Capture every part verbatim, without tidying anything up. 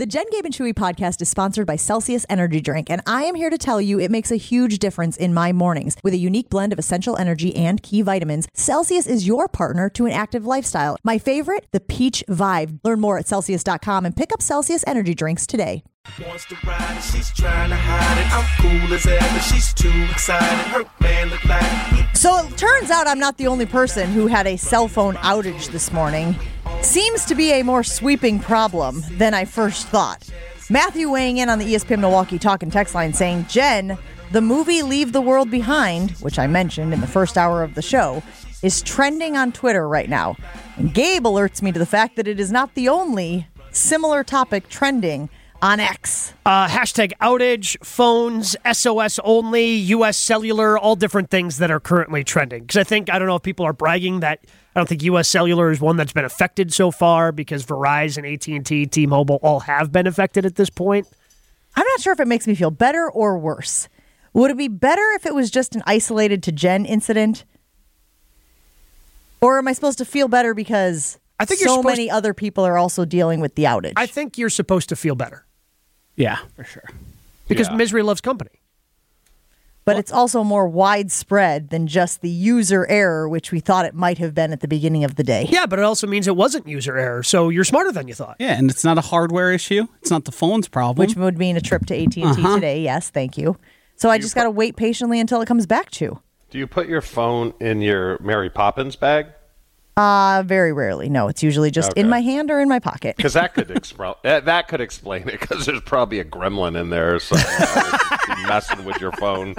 The Jen, Gabe, and Chewy podcast is sponsored by Celsius Energy Drink, and I am here to tell you it makes a huge difference in my mornings. With a unique blend of essential energy and key vitamins, Celsius is your partner to an active lifestyle. My favorite, the Peach Vibe. Learn more at Celsius dot com and pick up Celsius Energy Drinks today. Wants to ride and she's trying to hide it. I'm cool as ever, she's too excited. Her man look like me. So it turns out I'm not the only person who had a cell phone outage this morning. Seems to be a more sweeping problem than I first thought. Matthew weighing in on the E S P N Milwaukee talk and text line saying, Jen, the movie Leave the World Behind, which I mentioned in the first hour of the show, is trending on Twitter right now. And Gabe alerts me to the fact that it is not the only similar topic trending on X. Uh, hashtag outage, phones, S O S only, U S Cellular, all different things that are currently trending. Because I think, I don't know if people are bragging that, I don't think U S Cellular is one that's been affected so far because Verizon, A T and T, T-Mobile all have been affected at this point. I'm not sure if it makes me feel better or worse. Would it be better if it was just an isolated to Jen incident? Or am I supposed to feel better because I think so many other people are also dealing with the outage? I think you're supposed to feel better. Yeah, for sure. Because yeah. Misery loves company. But well, it's also more widespread than just the user error, which we thought it might have been at the beginning of the day. Yeah, but it also means it wasn't user error, so you're smarter than you thought. Yeah, and it's not a hardware issue. It's not the phone's problem. Which would mean a trip to A T and T uh-huh. today, yes, thank you. So do I just got to wait patiently until it comes back to you. Do you put your phone in your Mary Poppins bag? Uh, very rarely. No, it's usually just okay. in my hand or in my pocket. Because that could expl- that could explain it, because there's probably a gremlin in there so, uh, messing with your phone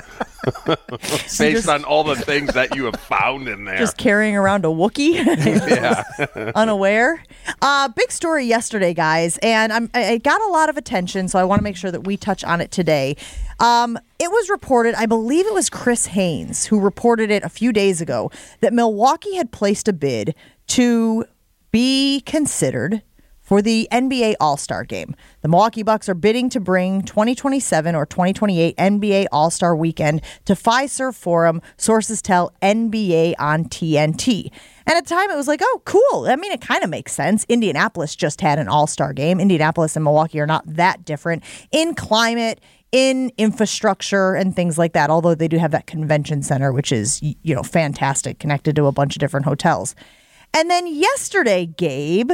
based just, on all the things that you have found in there. Just carrying around a Wookiee. Yeah. Unaware. Uh, big story yesterday, guys, and I'm, it got a lot of attention, so I want to make sure that we touch on it today. Um, it was reported, I believe it was Chris Haynes who reported it a few days ago, that Milwaukee had placed a bid to be considered for the N B A All-Star Game. The Milwaukee Bucks are bidding to bring twenty twenty-seven or twenty twenty-eight N B A All-Star Weekend to Fiserv Forum, sources tell N B A on T N T. And at the time, it was like, oh, cool. I mean, it kind of makes sense. Indianapolis just had an All-Star Game. Indianapolis and Milwaukee are not that different in climate, in infrastructure, and things like that, although they do have that convention center, which is, you know, fantastic, connected to a bunch of different hotels. And then yesterday, Gabe,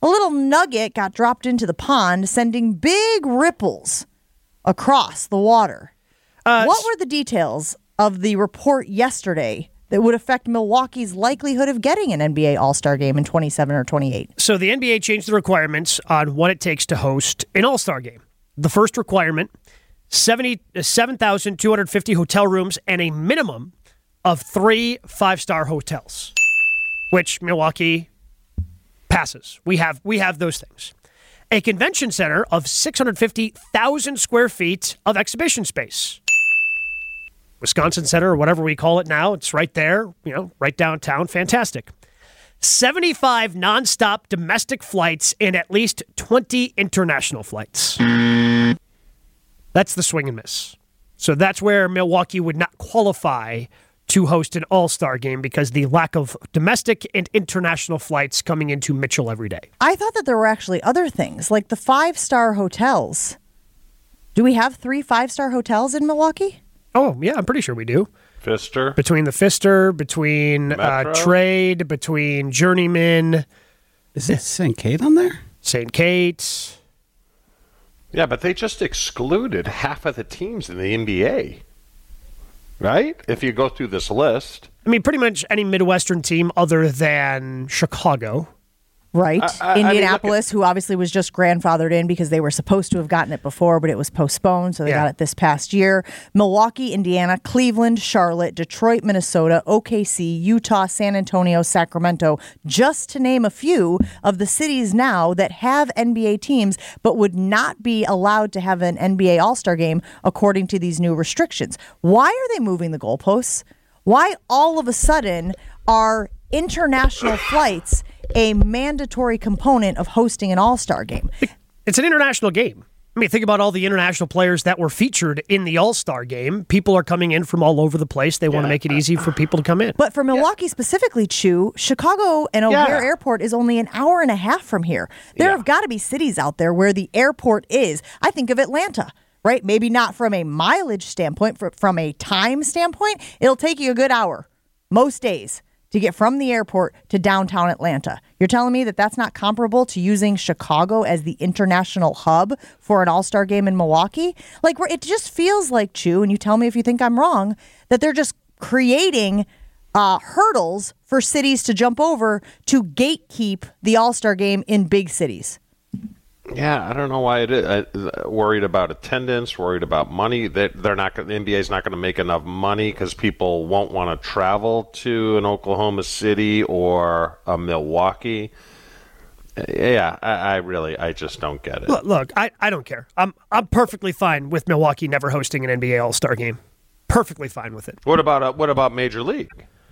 a little nugget got dropped into the pond, sending big ripples across the water. Uh, what were the details of the report yesterday that would affect Milwaukee's likelihood of getting an N B A All-Star Game in twenty-seven or twenty-eight? So the N B A changed the requirements on what it takes to host an All-Star Game. The first requirement, seventy-seven thousand two hundred fifty hotel rooms and a minimum of three five-star hotels, which Milwaukee passes. We have we have those things. A convention center of six hundred fifty thousand square feet of exhibition space. Wisconsin Center, or whatever we call it now, it's right there, you know, right downtown. Fantastic. seventy-five nonstop domestic flights and at least twenty international flights. That's the swing and miss. So that's where Milwaukee would not qualify to host an All-Star Game, because the lack of domestic and international flights coming into Mitchell every day. I thought that there were actually other things, like the five-star hotels. Do we have three five-star hotels in Milwaukee? Oh, yeah, I'm pretty sure we do. Pfister. Between the Pfister, between uh, Trade, between Journeyman. Is it Saint Kate on there? Saint Kate. Yeah, but they just excluded half of the teams in the N B A, right? If you go through this list. I mean, pretty much any Midwestern team other than Chicago. Right. I, I, Indianapolis, I mean, who obviously was just grandfathered in because they were supposed to have gotten it before, but it was postponed, so they yeah. got it this past year. Milwaukee, Indiana, Cleveland, Charlotte, Detroit, Minnesota, O K C, Utah, San Antonio, Sacramento, just to name a few of the cities now that have N B A teams but would not be allowed to have an N B A All-Star Game according to these new restrictions. Why are they moving the goalposts? Why all of a sudden are international flights a mandatory component of hosting an All-Star Game? It's an international game. I mean, think about all the international players that were featured in the All-Star game. People are coming in from all over the place. They yeah. want to make it easy for people to come in. But for Milwaukee yeah. specifically, Chew, Chicago and O'Hare yeah. Airport is only an hour and a half from here. There yeah. have got to be cities out there where the airport is. I think of Atlanta, right? Maybe not from a mileage standpoint, from a time standpoint. It'll take you a good hour most days to get from the airport to downtown Atlanta. You're telling me that that's not comparable to using Chicago as the international hub for an All-Star game in Milwaukee? Like, it just feels like, Chew, and you tell me if you think I'm wrong, that they're just creating uh, hurdles for cities to jump over to gatekeep the All-Star game in big cities. Yeah, I don't know why it is. I, worried about attendance, worried about money. They, they're not. The N B A's not going to make enough money because people won't want to travel to an Oklahoma City or a Milwaukee. Yeah, I, I really, I just don't get it. Look, look I, I don't care. I'm, I'm perfectly fine with Milwaukee never hosting an N B A All-Star game. Perfectly fine with it. What about uh, what about Major League?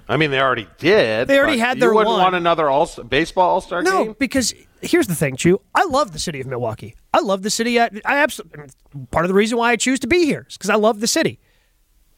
I mean, they already did. They already had their one. You wouldn't want another all baseball All-Star no, game? No, because here's the thing, Chew. I love the city of Milwaukee. I love the city. I, I absolutely part of the reason why I choose to be here is because I love the city.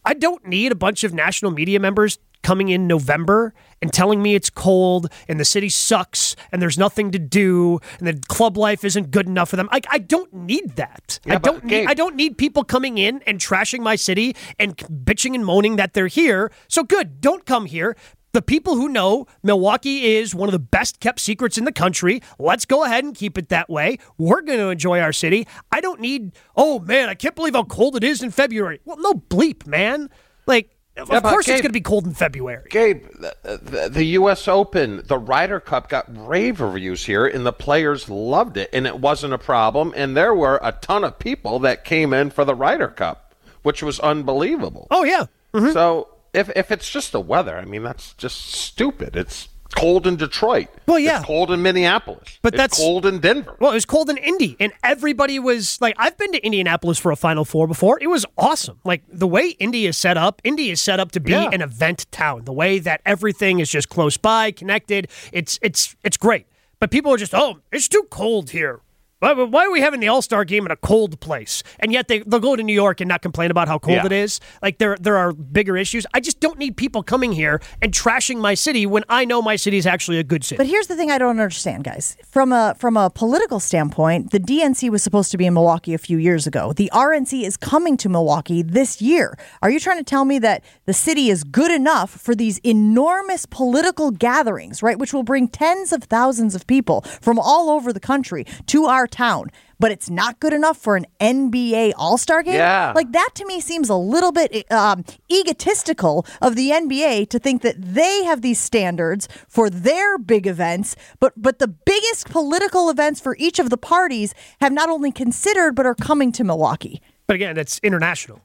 I don't need a bunch of national media members coming in November and telling me it's cold and the city sucks and there's nothing to do and the club life isn't good enough for them. I, I don't need that. Yeah, I don't need, Gabe, I don't need people coming in and trashing my city and bitching and moaning that they're here. So good, don't come here. The people who know Milwaukee is one of the best kept secrets in the country. Let's go ahead and keep it that way. We're going to enjoy our city. I don't need, oh man, I can't believe how cold it is in February. Well, no bleep, man. Like, Of yeah, course Gabe, it's going to be cold in February. Gabe, the, the, the U S Open, the Ryder Cup got rave reviews here, and the players loved it, and it wasn't a problem. And there were a ton of people that came in for the Ryder Cup, which was unbelievable. Oh, yeah. Mm-hmm. So if if it's just the weather, I mean, that's just stupid. It's cold in Detroit. Well, yeah. It's cold in Minneapolis. But it's that's, cold in Denver. Well, it was cold in Indy, and everybody was like, I've been to Indianapolis for a Final Four before. It was awesome. Like, the way Indy is set up, Indy is set up to be yeah. an event town. The way that everything is just close by, connected, it's it's it's great. But people are just, oh, it's too cold here. Why, why are we having the All-Star game in a cold place? And yet they, they'll go to New York and not complain about how cold yeah. it is. Like, there there are bigger issues. I just don't need people coming here and trashing my city when I know my city is actually a good city. But here's the thing I don't understand, guys. From a, from a political standpoint, the D N C was supposed to be in Milwaukee a few years ago. The R N C is coming to Milwaukee this year. Are you trying to tell me that the city is good enough for these enormous political gatherings, right, which will bring tens of thousands of people from all over the country to our town, but it's not good enough for an N B A All-Star game? Yeah. Like, that to me seems a little bit um, egotistical of the N B A to think that they have these standards for their big events, but but the biggest political events for each of the parties have not only considered but are coming to Milwaukee. But again, that's international.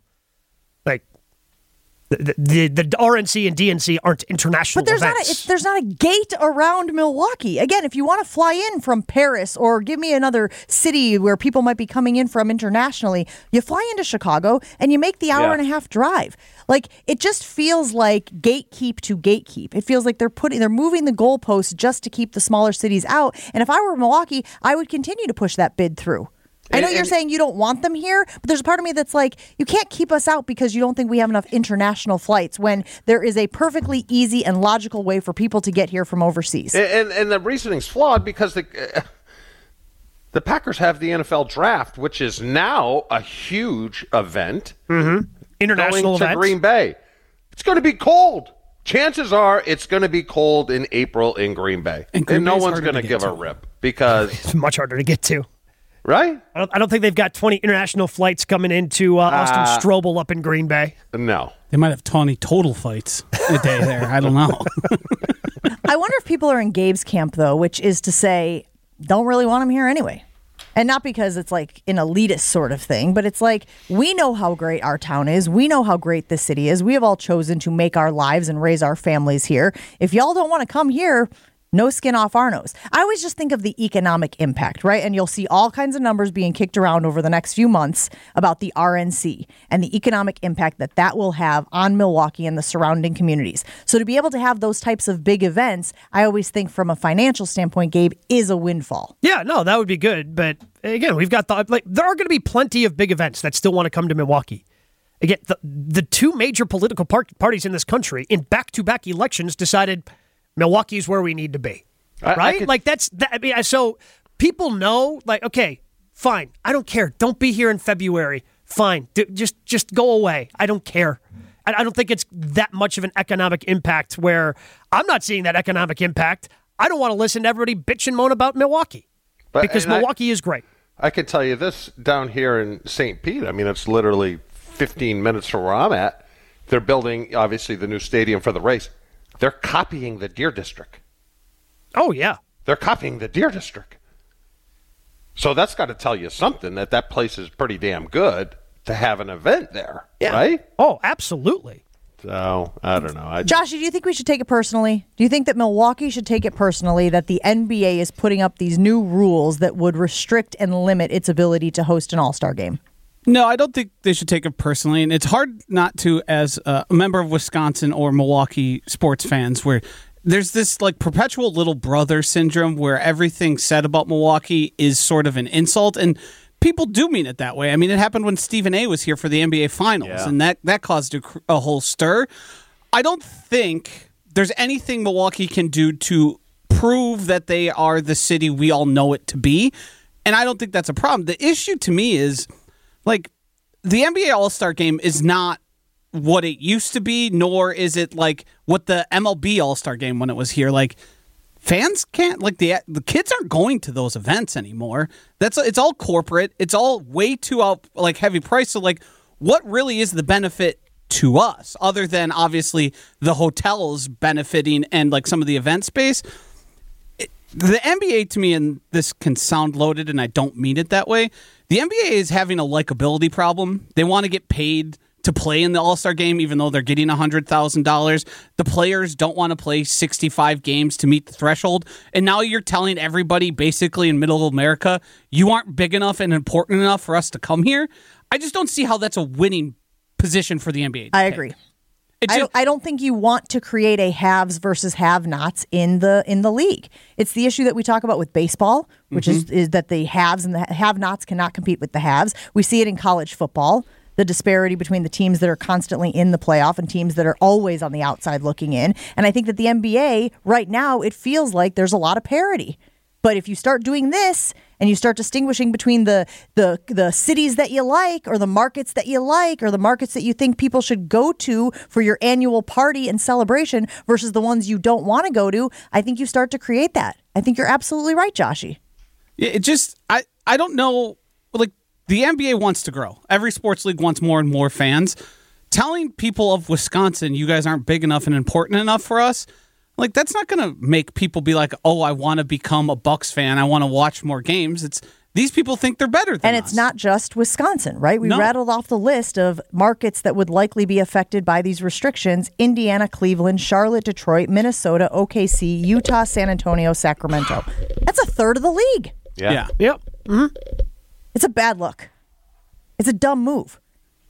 Like, The, the the R N C and D N C aren't international. But there's events. not a, there's not a gate around Milwaukee. Again, if you want to fly in from Paris or give me another city where people might be coming in from internationally, you fly into Chicago and you make the hour yeah. and a half drive. Like, it just feels like gatekeep to gatekeep. It feels like they're putting they're moving the goalposts just to keep the smaller cities out. And if I were Milwaukee, I would continue to push that bid through. I know you're saying you don't want them here, but there's a part of me that's like, you can't keep us out because you don't think we have enough international flights when there is a perfectly easy and logical way for people to get here from overseas. And, and, and the reasoning's flawed because the uh, the Packers have the N F L draft, which is now a huge event. Mm-hmm. International event. Going to Green Bay. It's going to be cold. Chances are it's going to be cold in April in Green Bay. And, Green and no one's going to give to. a rip because... It's much harder to get to. Right? I don't, I don't think they've got twenty international flights coming into uh, Austin uh, Strobel up in Green Bay. No. They might have twenty total flights a day there. I don't know. I wonder if people are in Gabe's camp, though, which is to say, don't really want them here anyway. And not because it's like an elitist sort of thing, but it's like, we know how great our town is. We know how great this city is. We have all chosen to make our lives and raise our families here. If y'all don't want to come here... No skin off our nose. I always just think of the economic impact, right? And you'll see all kinds of numbers being kicked around over the next few months about the R N C and the economic impact that that will have on Milwaukee and the surrounding communities. So to be able to have those types of big events, I always think from a financial standpoint, Gabe, is a windfall. Yeah, no, that would be good. But again, we've got the, like, there are going to be plenty of big events that still want to come to Milwaukee. Again, the, the two major political part- parties in this country in back-to-back elections decided Milwaukee is where we need to be, I, right? I could... Like that's that, I mean, so people know, like, okay, fine, I don't care. Don't be here in February. Fine, D- just just go away. I don't care. I, I don't think it's that much of an economic impact. Where I'm not seeing that economic impact. I don't want to listen to everybody bitch and moan about Milwaukee but, because Milwaukee I, is great. I could tell you this down here in Saint Pete. I mean, it's literally fifteen minutes from where I'm at. They're building, obviously, the new stadium for the race. They're copying the Deer District. Oh, yeah. They're copying the Deer District. So that's got to tell you something, that that place is pretty damn good to have an event there, yeah. right? Oh, absolutely. So, I don't know. I Josh, do you think we should take it personally? Do you think that Milwaukee should take it personally that the N B A is putting up these new rules that would restrict and limit its ability to host an all-star game? No, I don't think they should take it personally, and it's hard not to as a member of Wisconsin or Milwaukee sports fans where there's this like perpetual little brother syndrome where everything said about Milwaukee is sort of an insult, and people do mean it that way. I mean, it happened when Stephen A. was here for the N B A Finals, yeah. and that, that caused a, a whole stir. I don't think there's anything Milwaukee can do to prove that they are the city we all know it to be, and I don't think that's a problem. The issue to me is... Like, the N B A All-Star Game is not what it used to be, nor is it, like, what the M L B All-Star Game when it was here. Like, fans can't, like, the the kids aren't going to those events anymore. That's It's all corporate. It's all way too, out, like, heavy price. So, like, what really is the benefit to us, other than, obviously, the hotels benefiting and, like, some of the event space? It, the N B A, to me, and this can sound loaded, and I don't mean it that way, the N B A is having a likability problem. They want to get paid to play in the All-Star Game, even though they're getting one hundred thousand dollars. The players don't want to play sixty-five games to meet the threshold. And now you're telling everybody, basically in middle America, you aren't big enough and important enough for us to come here. I just don't see how that's a winning position for the N B A. I take. agree. Just, I, don't, I don't think you want to create a haves versus have-nots in the in the league. It's the issue that we talk about with baseball, which mm-hmm. is, is that the haves and the have-nots cannot compete with the haves. We see it in college football, the disparity between the teams that are constantly in the playoff and teams that are always on the outside looking in. And I think that the N B A, right now, it feels like there's a lot of parity. But if you start doing this and you start distinguishing between the, the the cities that you like or the markets that you like or the markets that you think people should go to for your annual party and celebration versus the ones you don't want to go to, I think you start to create that. I think you're absolutely right, Joshy. It just, I, I don't know, like the N B A wants to grow. Every sports league wants more and more fans. Telling people of Wisconsin, you guys aren't big enough and important enough for us, like, that's not going to make people be like, oh, I want to become a Bucks fan. I want to watch more games. It's these people think they're better than us. And it's us. Not just Wisconsin, right? We no. rattled off the list of markets that would likely be affected by these restrictions. Indiana, Cleveland, Charlotte, Detroit, Minnesota, O K C, Utah, San Antonio, Sacramento. That's a third of the league. Yeah. yeah. Yep. Mm-hmm. It's a bad look. It's a dumb move.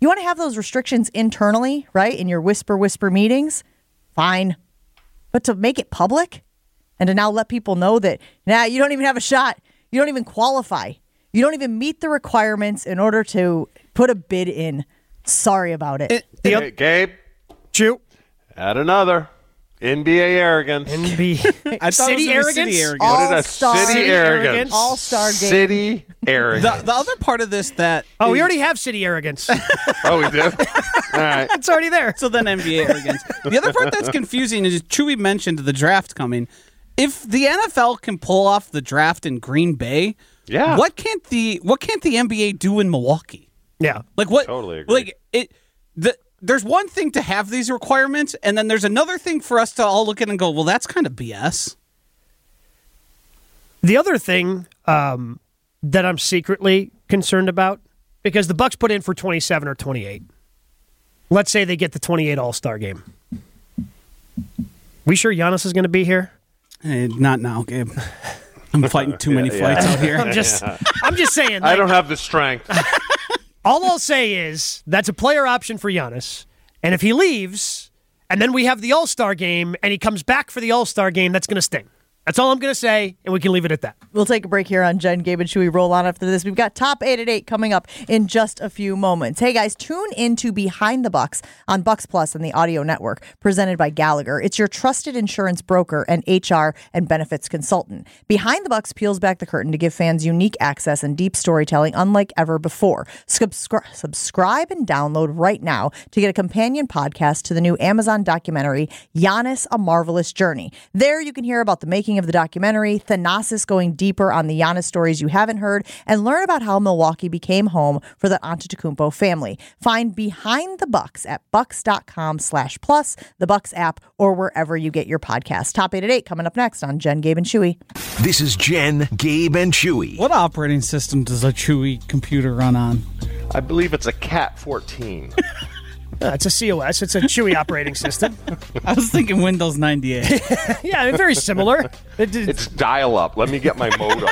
You want to have those restrictions internally, right, in your whisper, whisper meetings? Fine. But to make it public and to now let people know that, nah, you don't even have a shot. You don't even qualify. You don't even meet the requirements in order to put a bid in. Sorry about it. it, it hey, Gabe. Chew. Add another. N B A arrogance. N B A. I thought city, it was arrogance? city arrogance. All-star. City, city arrogance. All-star game. City arrogance. The, the other part of this that... Oh, is... we already have city arrogance. Oh, we do? All right. It's already there. So then N B A arrogance. The other part that's confusing is Chewy mentioned the draft coming. If the N F L can pull off the draft in Green Bay, yeah. what can't the what can't the N B A do in Milwaukee? Yeah. Like what? Totally agree. Like it... The, There's one thing to have these requirements, and then there's another thing for us to all look at and go, well, that's kind of B S. The other thing um, that I'm secretly concerned about, because the Bucks put in for twenty-seven or twenty-eight. Let's say they get the twenty-eight All-Star game. We sure Giannis is going to be here? Hey, not now, Gabe. I'm fighting too yeah, many fights yeah. out here. I'm just, yeah. I'm just saying. Like, I don't have the strength. All I'll say is that's a player option for Giannis, and if he leaves, and then we have the All-Star game, and he comes back for the All-Star game, that's going to sting. That's all I'm going to say, and we can leave it at that. We'll take a break here on Jen, Gabe, and Chewy. Roll on after this. We've got Top eight at eight coming up in just a few moments. Hey, guys, tune in to Behind the Bucks on Bucks Plus and the Audio Network, presented by Gallagher. It's your trusted insurance broker and H R and benefits consultant. Behind the Bucks peels back the curtain to give fans unique access and deep storytelling unlike ever before. Subscri- subscribe and download right now to get a companion podcast to the new Amazon documentary, Giannis, A Marvelous Journey. There you can hear about the making of the documentary, Thanasis going deeper on the Giannis stories you haven't heard, and learn about how Milwaukee became home for the Antetokounmpo family. Find Behind the Bucks at bucks.com slash plus, the Bucks app, or wherever you get your podcast. Top eight at eight coming up next on Jen, Gabe, and Chewy. This is Jen, Gabe, and Chewy. What operating system does a Chewy computer run on? I believe it's a cat fourteen. Uh, it's a C O S. It's a Chewy operating system. I was thinking Windows ninety-eight. Yeah, very similar. It, it's, it's dial-up. Let me get my modem.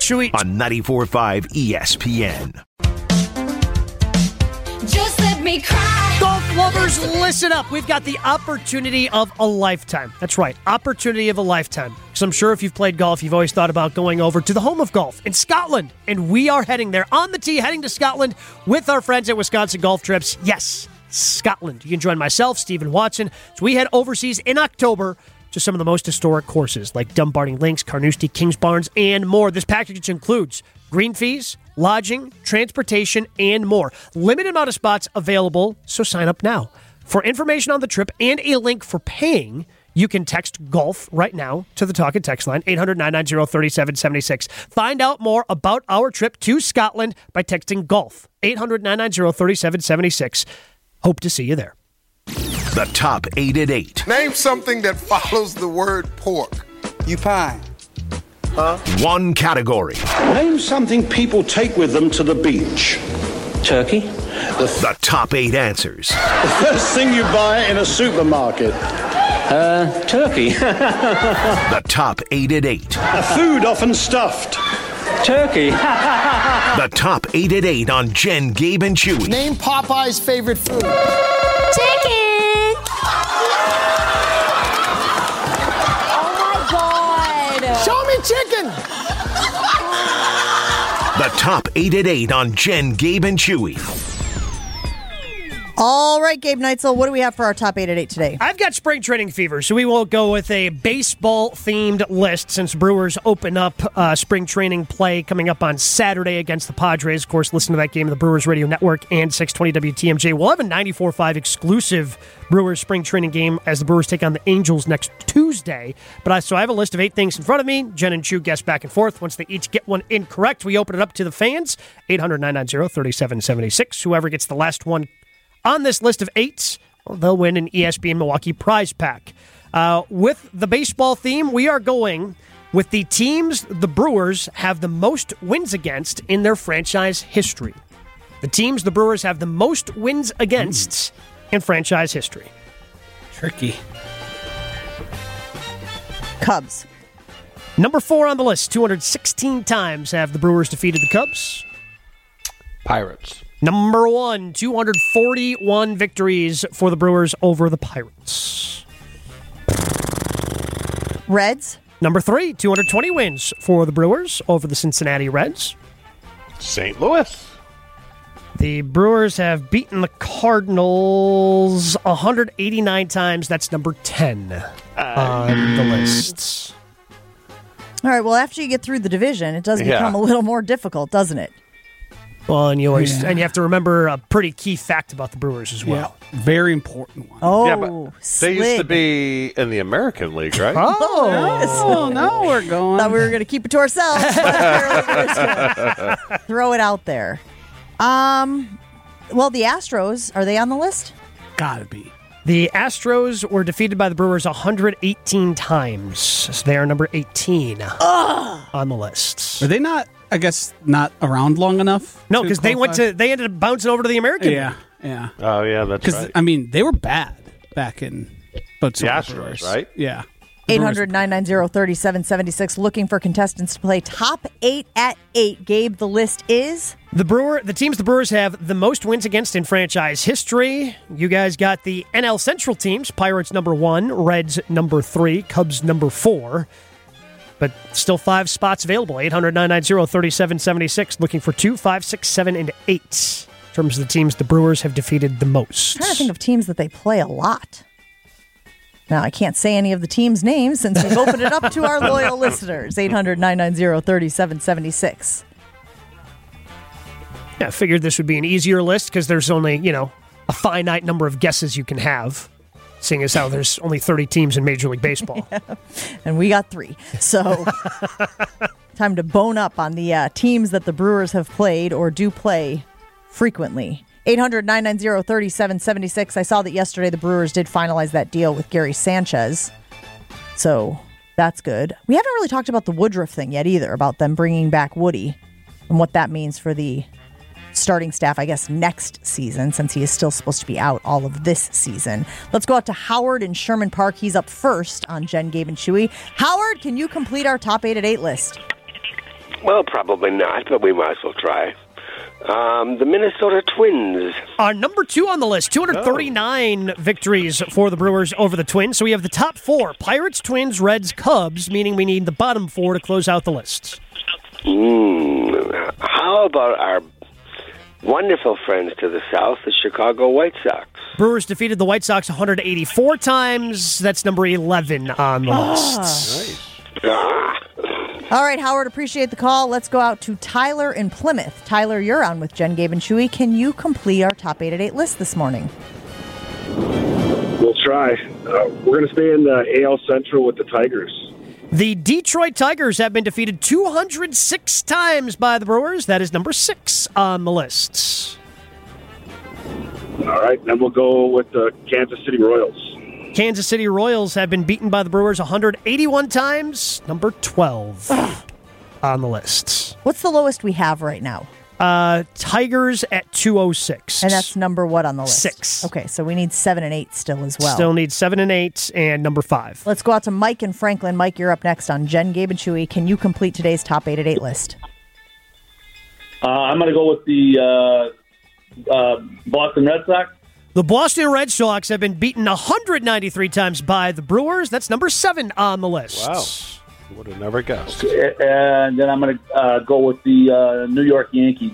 Chewy. On ninety-four point five E S P N. Just let me cry. Golf lovers, listen up. We've got the opportunity of a lifetime. That's right, opportunity of a lifetime. Because I'm sure if you've played golf, you've always thought about going over to the home of golf in Scotland. And we are heading there on the tee, heading to Scotland with our friends at Wisconsin Golf Trips. Yes, Scotland. You can join myself, Stephen Watson. So we head overseas in October to some of the most historic courses like Dumbarnie Links, Carnoustie, Kingsbarns, and more. This package includes green fees, lodging, transportation, and more. Limited amount of spots available, so sign up now. For information on the trip and a link for paying, you can text GOLF right now to the talk and text line, eight hundred nine nine zero three seven seven six. Find out more about our trip to Scotland by texting GOLF, eight hundred nine nine zero three seven seven six. Hope to see you there. The Top eight at eight. Name something that follows the word pork. You pie. Huh? One category. Name something people take with them to the beach. Turkey. The, f- the top eight answers. The first thing you buy in a supermarket. Uh, turkey. The top eight at eight. A food often stuffed. Turkey. The top eight at eight on Jen, Gabe, and Chewy. Name Popeye's favorite food. Chicken. Chicken. The top eight at eight on Jen, Gabe, and Chewy. All right, Gabe Neitzel, what do we have for our top eight at eight today? I've got spring training fever, so we will go with a baseball-themed list since Brewers open up uh, spring training play coming up on Saturday against the Padres. Of course, listen to that game on the Brewers Radio Network and six twenty W T M J. We'll have a ninety-four point five exclusive Brewers spring training game as the Brewers take on the Angels next Tuesday. But I, so I have a list of eight things in front of me. Jen and Chew guess back and forth. Once they each get one incorrect, we open it up to the fans. eight hundred nine nine zero three seven seven six. Whoever gets the last one on this list of eights, well, they'll win an E S P N Milwaukee prize pack. Uh, with the baseball theme, we are going with the teams the Brewers have the most wins against in their franchise history. The teams the Brewers have the most wins against mm. in franchise history. Tricky. Cubs. Number four on the list, two hundred sixteen times have the Brewers defeated the Cubs. Pirates. Number one, two hundred forty-one victories for the Brewers over the Pirates. Reds. Number three, two hundred twenty wins for the Brewers over the Cincinnati Reds. Saint Louis. The Brewers have beaten the Cardinals one hundred eighty-nine times. That's number ten um, on the list. All right, well, after you get through the division, it does become yeah. a little more difficult, doesn't it? Well, and you always yeah. and you have to remember a pretty key fact about the Brewers as well. Yeah. Very important one. Oh, yeah, but they used to be in the American League, right? Oh, no, yes. Now we're going. Thought we were going to keep it to ourselves. Throw it out there. Um, well, the Astros, are they on the list? Gotta be. The Astros were defeated by the Brewers one hundred eighteen times. So they are number eighteen Ugh. on the list. Are they not? I guess not around long enough. No, because they went to they ended up bouncing over to the American. Yeah, yeah. Oh yeah, that's right. Because I mean, they were bad back in, but the Astros, right? Yeah. eight hundred, nine ninety, thirty-seven seventy-six. Looking for contestants to play top eight at eight. Gabe, the list is? The Brewer, the teams the Brewers have the most wins against in franchise history. You guys got the N L Central teams. Pirates number one, Reds number three, Cubs number four. But still five spots available. eight hundred, nine ninety, thirty-seven seventy-six. Looking for two, five, six, seven, and eight. In terms of the teams the Brewers have defeated the most. I'm trying to think of teams that they play a lot. Now, I can't say any of the teams' names since we've opened it up to our loyal listeners. eight hundred, nine ninety, thirty-seven seventy-six. Yeah, I figured this would be an easier list because there's only, you know, a finite number of guesses you can have, seeing as how there's only thirty teams in Major League Baseball. Yeah. And we got three. So time to bone up on the uh, teams that the Brewers have played or do play frequently. eight hundred, nine ninety, thirty-seven seventy-six. I saw that yesterday the Brewers did finalize that deal with Gary Sanchez. So that's good. We haven't really talked about the Woodruff thing yet either, about them bringing back Woody and what that means for the starting staff, I guess, next season, since he is still supposed to be out all of this season. Let's go out to Howard in Sherman Park. He's up first on Jen, Gabe, and Chewy. Howard, can you complete our top eight at eight list? Well, probably not, but we might as well try. Um, the Minnesota Twins are number two on the list. two hundred thirty-nine oh. victories for the Brewers over the Twins. So we have the top four, Pirates, Twins, Reds, Cubs, meaning we need the bottom four to close out the list. Mm, how about our wonderful friends to the south, the Chicago White Sox? Brewers defeated the White Sox one hundred eighty-four times. That's number eleven on the ah. list. Nice. Ah. All right, Howard, appreciate the call. Let's go out to Tyler in Plymouth. Tyler, you're on with Jen, Gabe, and Chewy. Can you complete our top eight at eight list this morning? We'll try. Uh, we're going to stay in the A L Central with the Tigers. The Detroit Tigers have been defeated two hundred six times by the Brewers. That is number six on the list. All right, then we'll go with the Kansas City Royals. Kansas City Royals have been beaten by the Brewers one hundred eighty-one times, number twelve Ugh. on the list. What's the lowest we have right now? Uh, Tigers at two oh six. And that's number what on the list? Six. Okay, so we need seven and eight still as well. Still need seven and eight and number five. Let's go out to Mike in Franklin. Mike, you're up next on Jen, Gabe, and Chewy. Can you complete today's top eight at eight list? Uh, I'm going to go with the uh, uh, Boston Red Sox. The Boston Red Sox have been beaten one hundred ninety-three times by the Brewers. That's number seven on the list. Wow. Would have never guessed. And then I'm going to uh, go with the uh, New York Yankees.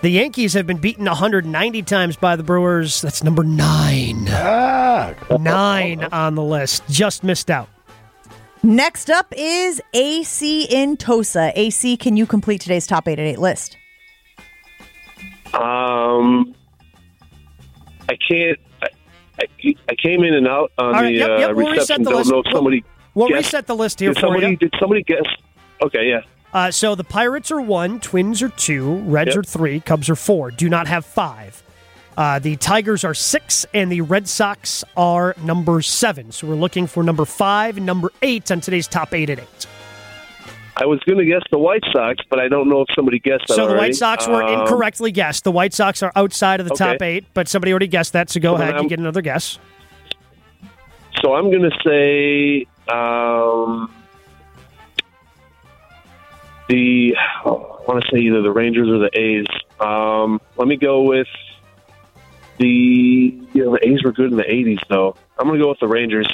The Yankees have been beaten one hundred ninety times by the Brewers. That's number nine. Ah. Nine on the list. Just missed out. Next up is A C in Tosa. A C, can you complete today's top eight at eight list? Um... I can't. I, I, I came in and out on right, the yep, yep. Uh, we'll reception. Don't know if somebody. We'll, we'll reset the list here did for somebody, you. Did somebody guess? Okay, yeah. Uh, so the Pirates are one, Twins are two, Reds yep. are three, Cubs are four. Do not have five. Uh, the Tigers are six, and the Red Sox are number seven. So we're looking for number five and number eight on today's top eight at eight. I was going to guess the White Sox, but I don't know if somebody guessed that. So the already. White Sox were um, incorrectly guessed. The White Sox are outside of the okay. top eight, but somebody already guessed that, so go well, ahead and get another guess. So I'm going to say um, the, oh, I want to say either the Rangers or the A's. Um, let me go with the, you know, the A's were good in the eighties, though. I'm going to go with the Rangers.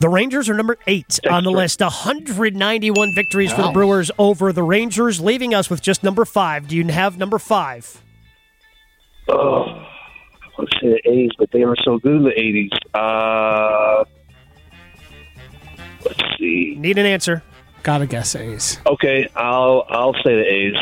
The Rangers are number eight on the list. one hundred ninety-one victories wow. for the Brewers over the Rangers, leaving us with just number five. Do you have number five? Oh, I want to say the eighties, but they were so good in the eighties. Uh, let's see. Need an answer. Gotta guess A's. Okay, I'll I'll say the A's.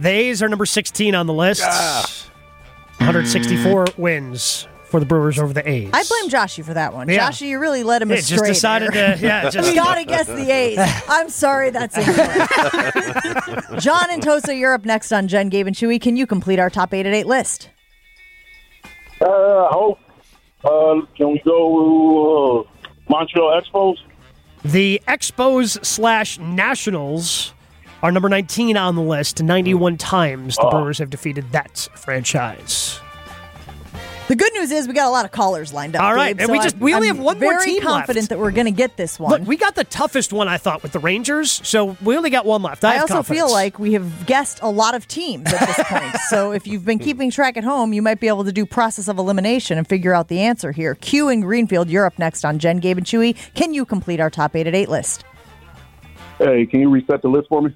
The A's are number sixteen on the list. Yeah. one hundred sixty-four mm. wins for the Brewers over the A's. I blame Joshy for that one. Yeah. Joshy, you really led him yeah, astray. Just decided to, yeah, just... We gotta guess the A's. I'm sorry, that's it. John and Tosa, you're up next on Jen, Gabe, and Chewy. Can you complete our top eight at eight list? Uh, oh, uh, can we go uh, Montreal Expos? The Expos slash Nationals are number nineteen on the list. ninety-one times the uh. Brewers have defeated that franchise. The good news is we got a lot of callers lined up. All right, Gabe, and so we just I'm, we only I'm have one more team left. Very confident that we're going to get this one. Look, we got the toughest one I thought with the Rangers, so we only got one left. I, I also confidence. feel like we have guessed a lot of teams at this point. So if you've been keeping track at home, you might be able to do process of elimination and figure out the answer here. Q in Greenfield, you're up next on Jen, Gabe, and Chewy. Can you complete our top eight at eight list? Hey, can you reset the list for me?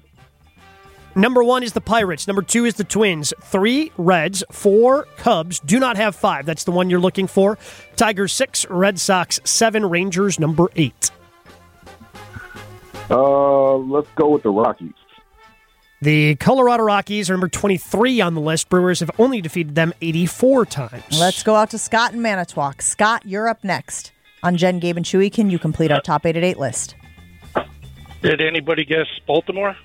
Number one is the Pirates. Number two is the Twins. Three, Reds. Four, Cubs. Do not have five. That's the one you're looking for. Tigers, six. Red Sox, seven. Rangers, number eight. Uh, let's go with the Rockies. The Colorado Rockies are number twenty-three on the list. Brewers have only defeated them eighty-four times. Let's go out to Scott in Manitowoc. Scott, you're up next on Jen, Gabe, and Chewy. Can you complete our top eight at eight list? Did anybody guess Baltimore?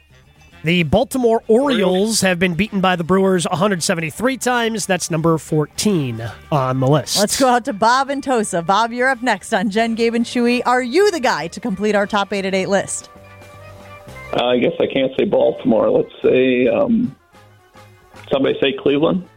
The Baltimore Orioles have been beaten by the Brewers one hundred seventy-three times. That's number fourteen on the list. Let's go out to Bob and Tosa. Bob, you're up next on Jen, Gabe, and Chewy. Are you the guy to complete our top eight at eight list? Uh, I guess I can't say Baltimore. Let's say, um, somebody say Cleveland.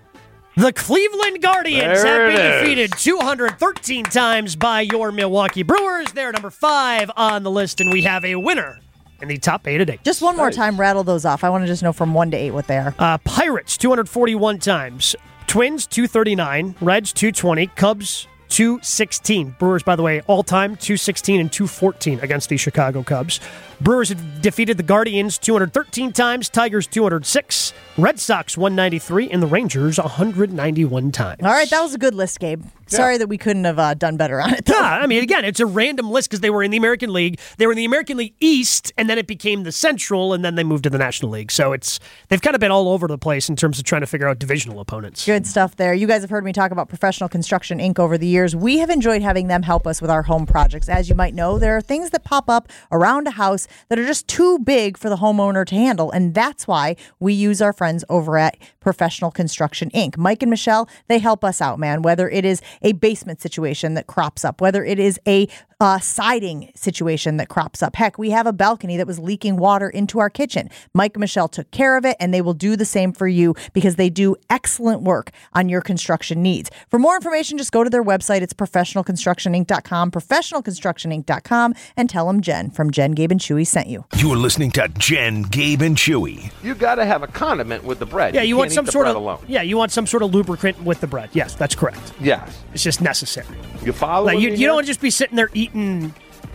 The Cleveland Guardians have been defeated two hundred thirteen times by your Milwaukee Brewers. They're number five on the list, and we have a winner in the top eight at eight. Just one more nice. time, rattle those off. I want to just know from one to eight what they are. Uh, Pirates, two hundred forty-one times. Twins, two hundred thirty-nine. Reds, two hundred twenty. Cubs, two hundred sixteen. Brewers, by the way, all-time two hundred sixteen and two hundred fourteen against the Chicago Cubs. Brewers have defeated the Guardians two hundred thirteen times, Tigers two hundred six, Red Sox one hundred ninety-three, and the Rangers one hundred ninety-one times. All right, that was a good list, Gabe. Yeah. Sorry that we couldn't have uh, done better on it, though. Yeah, I mean, again, it's a random list because they were in the American League. They were in the American League East, and then it became the Central, and then they moved to the National League. So it's they've kind of been all over the place in terms of trying to figure out divisional opponents. Good stuff there. You guys have heard me talk about Professional Construction Incorporated over the years. We have enjoyed having them help us with our home projects. As you might know, there are things that pop up around a house that are just too big for the homeowner to handle. And that's why we use our friends over at Professional Construction Incorporated. Mike and Michelle, they help us out, man. Whether it is a basement situation that crops up, whether it is a uh, siding situation that crops up. Heck, we have a balcony that was leaking water into our kitchen. Mike and Michelle took care of it, and they will do the same for you because they do excellent work on your construction needs. For more information, just go to their website. It's professional construction inc dot com, professional construction inc dot com, and tell them Jen from Jen, Gabe, and Chewy sent you. You are listening to Jen, Gabe, and Chewy. You got to have a condiment with the bread. Yeah, you, you want some sort of alone. Yeah, you want some sort of lubricant with the bread. Yes, that's correct. Yes, it's just necessary. You follow. Like, you, you don't just be sitting there eating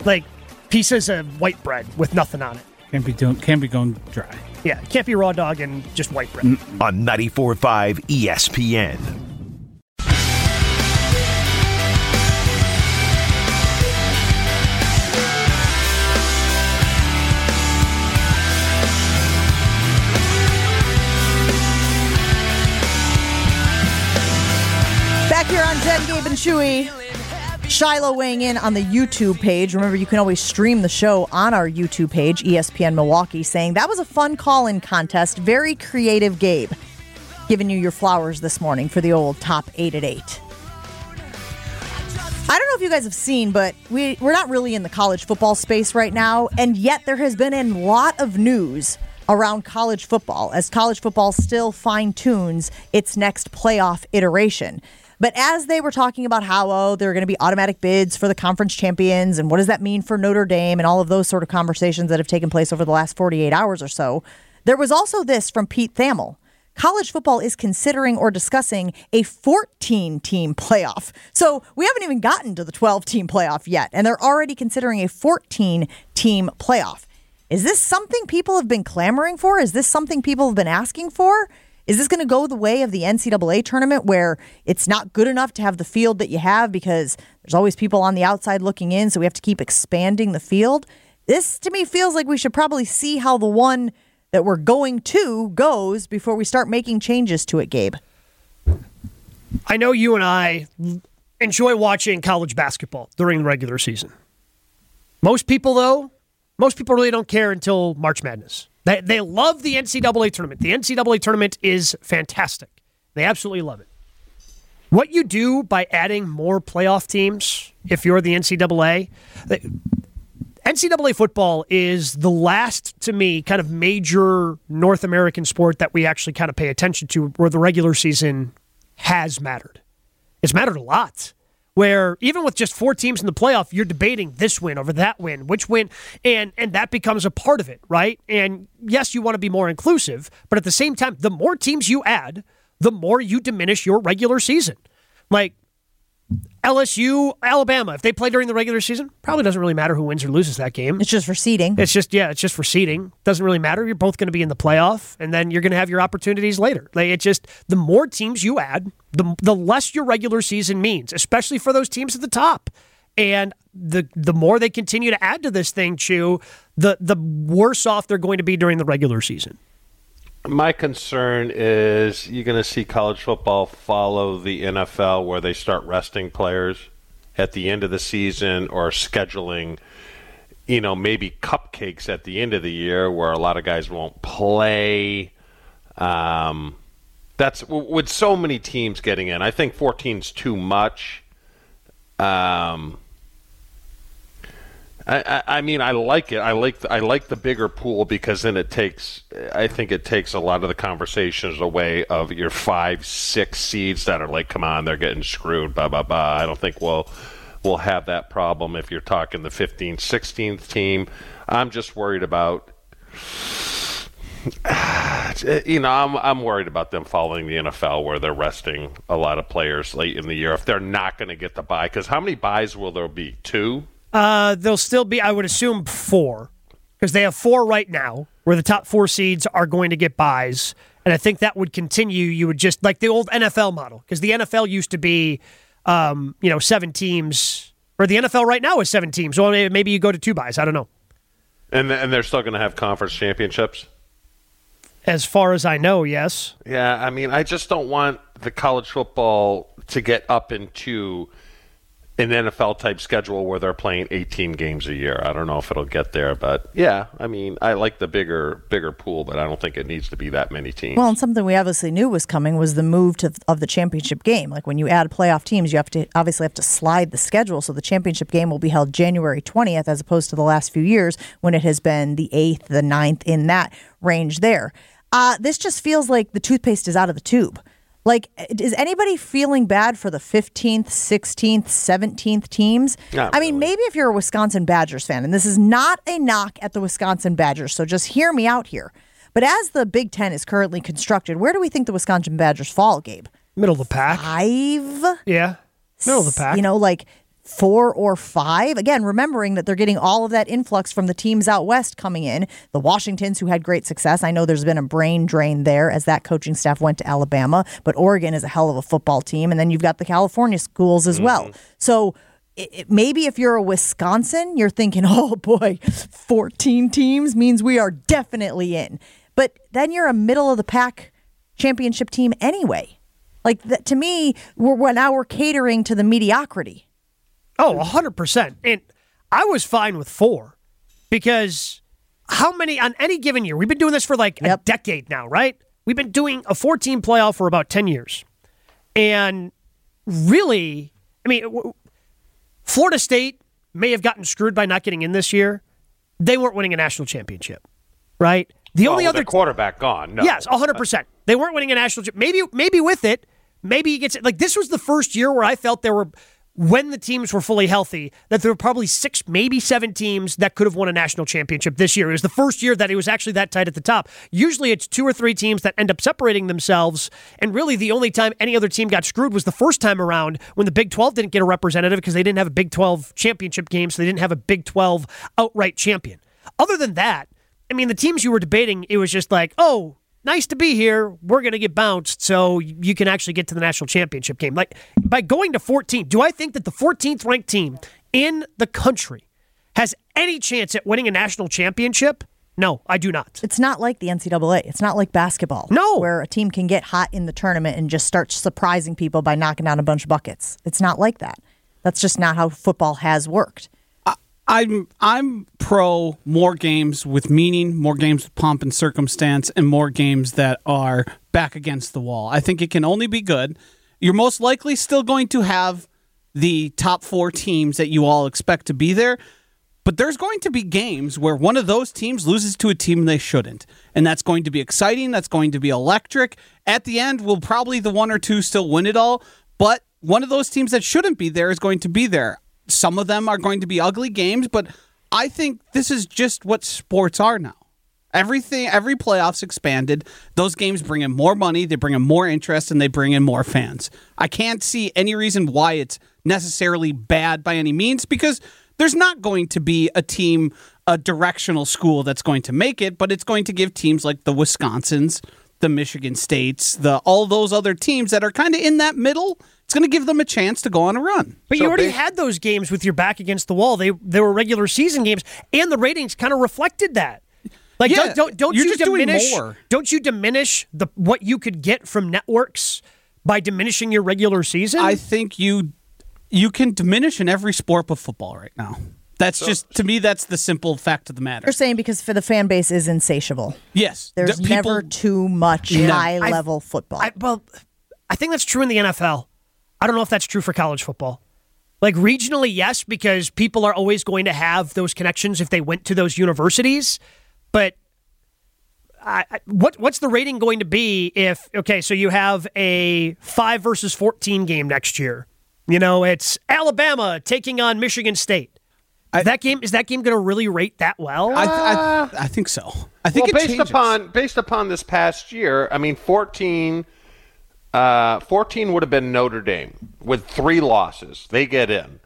like pieces of white bread with nothing on it. Can't be doing. Can't be going dry. Yeah, can't be raw dog and just white bread. Mm-hmm. On ninety-four point five E S P N. Here on Jen, Gabe, and Chewy. Shiloh weighing in on the YouTube page. Remember, you can always stream the show on our YouTube page, E S P N Milwaukee, saying that was a fun call-in contest. Very creative, Gabe. Giving you your flowers this morning for the old top eight at eight. I don't know if you guys have seen, but we, we're not really in the college football space right now, and yet there has been a lot of news around college football, as college football still fine-tunes its next playoff iteration. But as they were talking about how, oh, there are going to be automatic bids for the conference champions and what does that mean for Notre Dame and all of those sort of conversations that have taken place over the last forty-eight hours or so, there was also this from Pete Thamel. College football is considering or discussing a fourteen-team playoff. So we haven't even gotten to the twelve-team playoff yet, and they're already considering a fourteen-team playoff. Is this something people have been clamoring for? Is this something people have been asking for? Is this going to go the way of the N C double A tournament where it's not good enough to have the field that you have because there's always people on the outside looking in, so we have to keep expanding the field? This, to me, feels like we should probably see how the one that we're going to goes before we start making changes to it, Gabe. I know you and I enjoy watching college basketball during the regular season. Most people, though, most people really don't care until March Madness. They they love the N C double A tournament. The N C double A tournament is fantastic. They absolutely love it. What you do by adding more playoff teams, if you're the N C double A, the N C double A football is the last, to me, kind of major North American sport that we actually kind of pay attention to where the regular season has mattered. It's mattered a lot. Where even with just four teams in the playoff, you're debating this win over that win, which win, and and that becomes a part of it, right? And yes, you want to be more inclusive, but at the same time, the more teams you add, the more you diminish your regular season. Like L S U, Alabama, if they play during the regular season, probably doesn't really matter who wins or loses that game. It's just for seeding. It's just, yeah, it's just for seeding. Doesn't really matter. You're both going to be in the playoff, and then you're going to have your opportunities later. Like, it's just, the more teams you add, the the less your regular season means, especially for those teams at the top. And the the more they continue to add to this thing, Chew, the the worse off they're going to be during the regular season. My concern is you're going to see college football follow the N F L where they start resting players at the end of the season or scheduling, you know, maybe cupcakes at the end of the year where a lot of guys won't play. Um, that's with so many teams getting in. I think fourteen is too much. Um, I, I mean, I like it. I like the, I like the bigger pool because then it takes, I think it takes a lot of the conversations away of your five, six seeds that are like, come on, they're getting screwed, blah, blah, blah. I don't think we'll, we'll have that problem if you're talking the fifteenth, sixteenth team. I'm just worried about, you know, I'm I'm worried about them following the N F L where they're resting a lot of players late in the year if they're not going to get the bye. Because how many byes will there be? Two? Uh, there'll still be, I would assume, four, because they have four right now, where the top four seeds are going to get byes, and I think that would continue. You would just like the old N F L model, because the N F L used to be, um, you know, seven teams, or the N F L right now is seven teams. Well, maybe you go to two byes. I don't know. And and they're still going to have conference championships. As far as I know, yes. Yeah, I mean, I just don't want the college football to get up into an N F L-type schedule where they're playing eighteen games a year. I don't know if it'll get there, but yeah, I mean, I like the bigger bigger pool, but I don't think it needs to be that many teams. Well, and something we obviously knew was coming was the move to, of the championship game. Like when you add playoff teams, you have to obviously have to slide the schedule, so the championship game will be held January twentieth as opposed to the last few years when it has been the eighth, the ninth, in that range there. Uh, this just feels like the toothpaste is out of the tube. Like, is anybody feeling bad for the fifteenth, sixteenth, seventeenth teams? Not I mean, really. Maybe if you're a Wisconsin Badgers fan, and this is not a knock at the Wisconsin Badgers, so just hear me out here. But as the Big Ten is currently constructed, where do we think the Wisconsin Badgers fall, Gabe? Middle of the pack. Five? Yeah, middle of the pack. You know, like four or five. Again, remembering that they're getting all of that influx from the teams out west coming in. The Washingtons, who had great success. I know there's been a brain drain there as that coaching staff went to Alabama, but Oregon is a hell of a football team. And then you've got the California schools as mm-hmm. well. So it, it, maybe if you're a Wisconsin, you're thinking, oh boy, fourteen teams means we are definitely in. But then you're a middle of the pack championship team anyway. Like that, to me, we're, we're now we're catering to the mediocrity. Oh, one hundred percent. And I was fine with four because how many on any given year? We've been doing this for like yep. a decade now, right? We've been doing a four-team playoff for about ten years. And really, I mean, w- Florida State may have gotten screwed by not getting in this year. They weren't winning a national championship, right? The only oh, other the quarterback gone. No. Yes, one hundred percent. They weren't winning a national championship. Maybe, maybe with it, maybe he gets it. Like this was the first year where I felt there were, when the teams were fully healthy, that there were probably six, maybe seven teams that could have won a national championship this year. It was the first year that it was actually that tight at the top. Usually it's two or three teams that end up separating themselves, and really the only time any other team got screwed was the first time around when the Big twelve didn't get a representative because they didn't have a Big twelve championship game, so they didn't have a Big twelve outright champion. Other than that, I mean, the teams you were debating, it was just like, oh, nice to be here. We're going to get bounced so you can actually get to the national championship game. Like, by going to fourteen, do I think that the fourteenth ranked team in the country has any chance at winning a national championship? No, I do not. It's not like the N C double A. It's not like basketball. No. Where a team can get hot in the tournament and just start surprising people by knocking down a bunch of buckets. It's not like that. That's just not how football has worked. I'm I'm pro more games with meaning, more games with pomp and circumstance, and more games that are back against the wall. I think it can only be good. You're most likely still going to have the top four teams that you all expect to be there, but there's going to be games where one of those teams loses to a team they shouldn't, and that's going to be exciting. That's going to be electric. At the end, we'll probably the one or two still win it all, but one of those teams that shouldn't be there is going to be there. Some of them are going to be ugly games, but I think this is just what sports are now. Everything, every playoff's expanded. Those games bring in more money, they bring in more interest, and they bring in more fans. I can't see any reason why it's necessarily bad by any means, because there's not going to be a team, a directional school that's going to make it, but it's going to give teams like the Wisconsins, the Michigan States, the all those other teams that are kind of in that middle, it's going to give them a chance to go on a run. But so you already they, had those games with your back against the wall. They they were regular season games, and the ratings kind of reflected that. Like, yeah, don't don't, don't you diminish? Don't you diminish the what you could get from networks by diminishing your regular season? I think you you can diminish in every sport but football right now. That's so, just to me. That's the simple fact of the matter. You're saying because for the fan base is insatiable. Yes, there's people, never too much no. high I, level football. I, well, I think that's true in the N F L. I don't know if that's true for college football. Like regionally, yes, because people are always going to have those connections if they went to those universities. But I, I, what what's the rating going to be if, okay, so you have a five versus fourteen game next year? You know, it's Alabama taking on Michigan State. I, that game is that game going to really rate that well? I, I, I think so. I think well, it based changes. upon based upon this past year. I mean, fourteen, uh, fourteen would have been Notre Dame with three losses. They get in,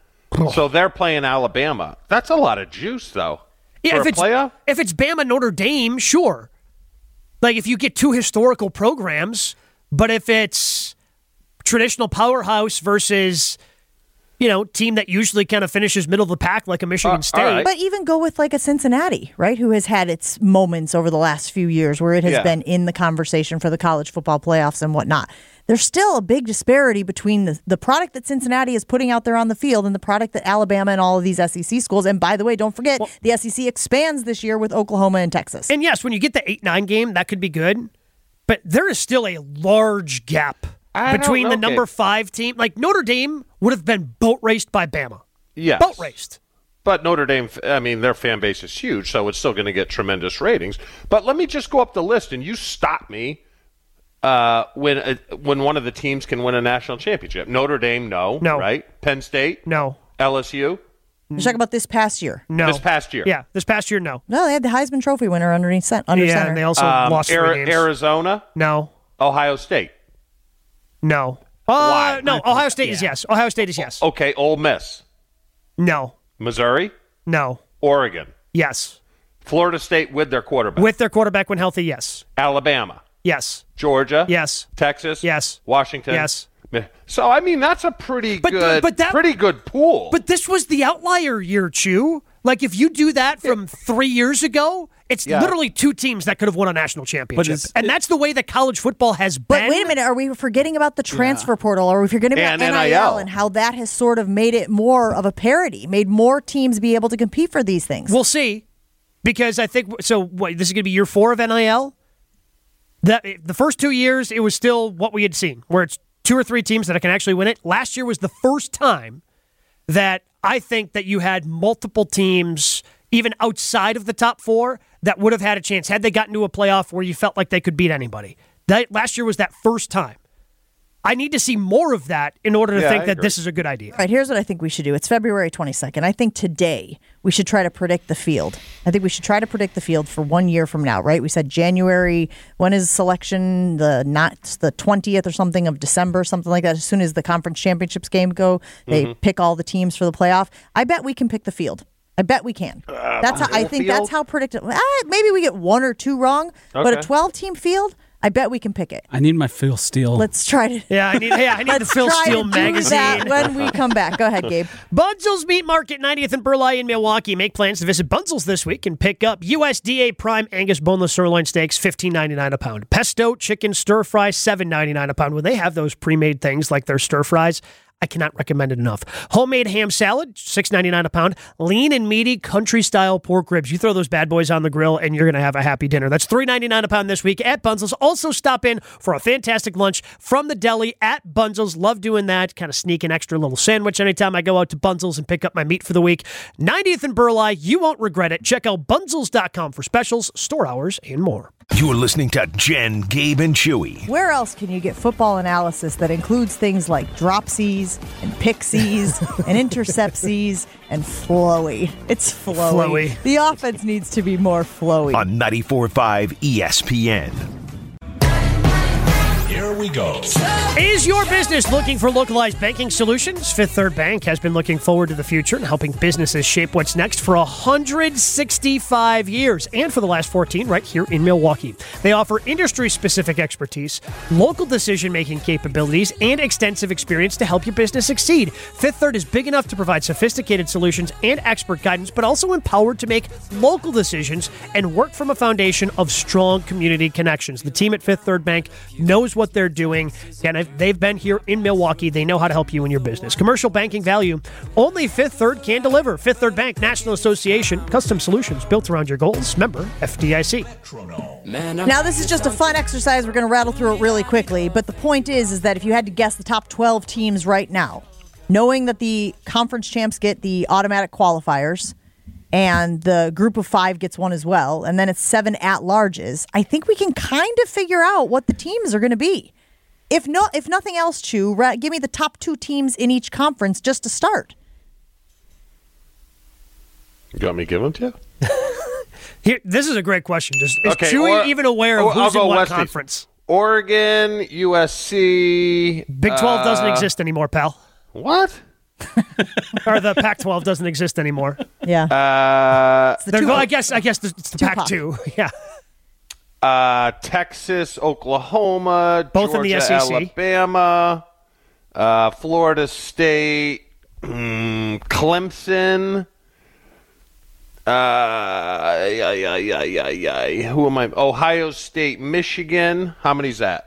so they're playing Alabama. That's a lot of juice, though. Yeah, for if a it's playoff? If it's Bama Notre Dame, sure. Like if you get two historical programs, but if it's traditional powerhouse versus, you know, team that usually kind of finishes middle of the pack like a Michigan uh, State. Right. But even go with like a Cincinnati, right, who has had its moments over the last few years where it has yeah. been in the conversation for the college football playoffs and whatnot. There's still a big disparity between the, the product that Cincinnati is putting out there on the field and the product that Alabama and all of these S E C schools. And by the way, don't forget, well, the S E C expands this year with Oklahoma and Texas. And yes, when you get the eight nine game, that could be good. But there is still a large gap I between know, the okay. number five team. Like Notre Dame would have been boat raced by Bama. Yes. Boat raced. But Notre Dame, I mean, their fan base is huge, so it's still going to get tremendous ratings. But let me just go up the list, and you stop me uh, when uh, when one of the teams can win a national championship. Notre Dame, no. No. Right? Penn State? No. L S U? You're talking about this past year? No. This past year? Yeah, this past year, no. No, they had the Heisman Trophy winner underneath center. Under yeah, center. And they also um, lost Ari- three games. Arizona? No. Ohio State? No. Uh, no, Ohio State yeah. is yes. Ohio State is yes. Okay, Ole Miss. No. Missouri? No. Oregon? Yes. Florida State with their quarterback? With their quarterback when healthy, yes. Alabama? Yes. Georgia? Yes. Texas? Yes. Washington? Yes. So, I mean, that's a pretty but, good but that, pretty good pool. But this was the outlier year, Chew. Like, if you do that from it, three years ago, it's yeah. literally two teams that could have won a national championship. And it, that's the way that college football has been. But wait a minute. Are we forgetting about the transfer yeah. portal? Or are we forgetting about and N I L and how that has sort of made it more of a parity, made more teams be able to compete for these things? We'll see. Because I think, so what, this is going to be year four of N I L? That the first two years, it was still what we had seen, where it's two or three teams that can actually win it. Last year was the first time that I think that you had multiple teams, even outside of the top four, that would have had a chance had they gotten to a playoff where you felt like they could beat anybody. That last year was that first time. I need to see more of that in order to yeah, think I that agree. This is a good idea. All right, here's what I think we should do. It's February twenty-second. I think today we should try to predict the field. I think we should try to predict the field for one year from now, right? We said January, when is selection? The not the twentieth or something of December, something like that. As soon as the conference championships game go, they mm-hmm. pick all the teams for the playoff. I bet we can pick the field. I bet we can. Uh, that's how I think field? That's how predictable. Ah, maybe we get one or two wrong, okay. But a twelve-team field, I bet we can pick it. I need my Phil Steele. Let's try to. Yeah, I need. Yeah, I need the Phil Steele magazine. That when we come back, go ahead, Gabe. Bunzel's Meat Market, ninetieth and Burleigh in Milwaukee. Make plans to visit Bunzel's this week and pick up U S D A Prime Angus boneless sirloin steaks, fifteen ninety nine a pound. Pesto chicken stir fry, seven ninety nine a pound. When they have those pre made things like their stir fries, I cannot recommend it enough. Homemade ham salad, six ninety-nine a pound. Lean and meaty country-style pork ribs. You throw those bad boys on the grill, and you're going to have a happy dinner. That's three ninety-nine a pound this week at Bunzel's. Also stop in for a fantastic lunch from the deli at Bunzel's. Love doing that. Kind of sneak an extra little sandwich anytime I go out to Bunzel's and pick up my meat for the week. ninetieth and Burleigh. You won't regret it. Check out bunzels dot com for specials, store hours, and more. You're listening to Jen, Gabe, and Chewy. Where else can you get football analysis that includes things like dropsies, Pepsis and Pixies and Intercepsies and Flowy. It's flowy. flowy. The offense needs to be more flowy. On ninety-four point five E S P N. Here we go. Is your business looking for localized banking solutions? Fifth Third Bank has been looking forward to the future and helping businesses shape what's next for one hundred sixty-five years and for the last fourteen right here in Milwaukee. They offer industry-specific expertise, local decision-making capabilities, and extensive experience to help your business succeed. Fifth Third is big enough to provide sophisticated solutions and expert guidance, but also empowered to make local decisions and work from a foundation of strong community connections. The team at Fifth Third Bank knows what what they're doing, and they've been here in Milwaukee. They know how to help you in your business. Commercial banking value, only Fifth Third can deliver. Fifth Third Bank, National Association, custom solutions built around your goals. Member F D I C. Now, this is just a fun exercise. We're going to rattle through it really quickly, but the point is, is that if you had to guess the top twelve teams right now, knowing that the conference champs get the automatic qualifiers, and the group of five gets one as well, and then it's seven at-larges, I think we can kind of figure out what the teams are going to be. If no, if nothing else, Chew, give me the top two teams in each conference just to start. You got me giving to you? Here, this is a great question. Just, is okay, Chewy or, even aware of who's in what West conference? East. Oregon, U S C. Big twelve uh, doesn't exist anymore, pal. What? Or the Pac twelve doesn't exist anymore. Yeah. Uh, the go, I guess I guess it's the Pac two. Yeah. Uh, Texas, Oklahoma, both Georgia, in the S E C. Alabama, uh, Florida State, Clemson. Uh, ay, ay, ay, ay, ay. Who am I? Ohio State, Michigan. How many's that?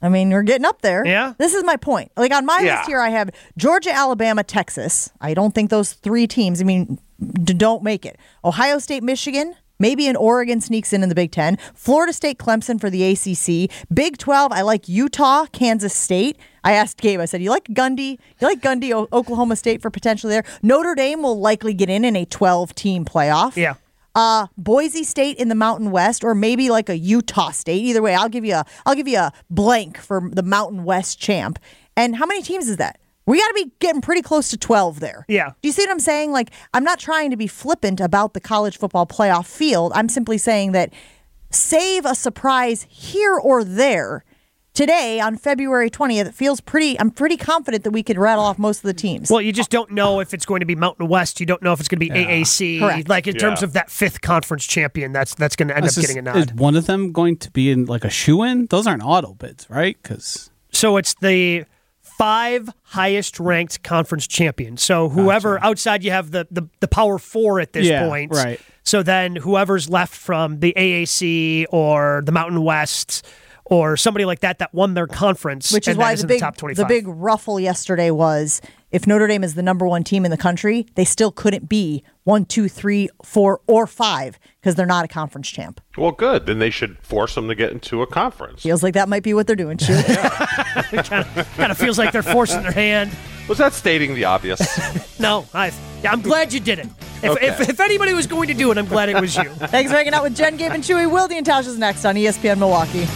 I mean, we're getting up there. Yeah. This is my point. Like, on my yeah. list here, I have Georgia, Alabama, Texas. I don't think those three teams, I mean, d- don't make it. Ohio State, Michigan, maybe an Oregon sneaks in in the Big Ten. Florida State, Clemson for the A C C. Big twelve, I like Utah, Kansas State. I asked Gabe, I said, you like Gundy? You like Gundy, o- Oklahoma State for potentially there? Notre Dame will likely get in in a twelve-team playoff. Yeah. Uh, Boise State in the Mountain West, or maybe like a Utah State. Either way, I'll give you a I'll give you a blank for the Mountain West champ. And how many teams is that? We got to be getting pretty close to twelve there. Yeah. Do you see what I'm saying? Like, I'm not trying to be flippant about the college football playoff field. I'm simply saying that save a surprise here or there. Today, on February twentieth, it feels pretty, I'm pretty confident that we could rattle off most of the teams. Well, you just don't know if it's going to be Mountain West. You don't know if it's going to be yeah. A A C. Correct. Like, in yeah. terms of that fifth conference champion, that's that's going to end this up is, getting a nod. Is one of them going to be in, like, a shoe-in? Those aren't auto bids, right? 'Cause... So it's the five highest-ranked conference champions. So whoever, gotcha. Outside you have the, the, the power four at this yeah, point. Right. So then whoever's left from the A A C or the Mountain West... or somebody like that that won their conference, which is why the big, the big ruffle yesterday was, if Notre Dame is the number one team in the country, they still couldn't be one, two, three, four, or five because they're not a conference champ. Well, good. Then they should force them to get into a conference. Feels like that might be what they're doing, Chew. kind of feels like they're forcing their hand. Was that stating the obvious? No. I, I'm glad you did it. If, okay. if, if anybody was going to do it, I'm glad it was you. Thanks for hanging out with Jen, Gabe, and Chewy. Will DeAntash is next on E S P N Milwaukee.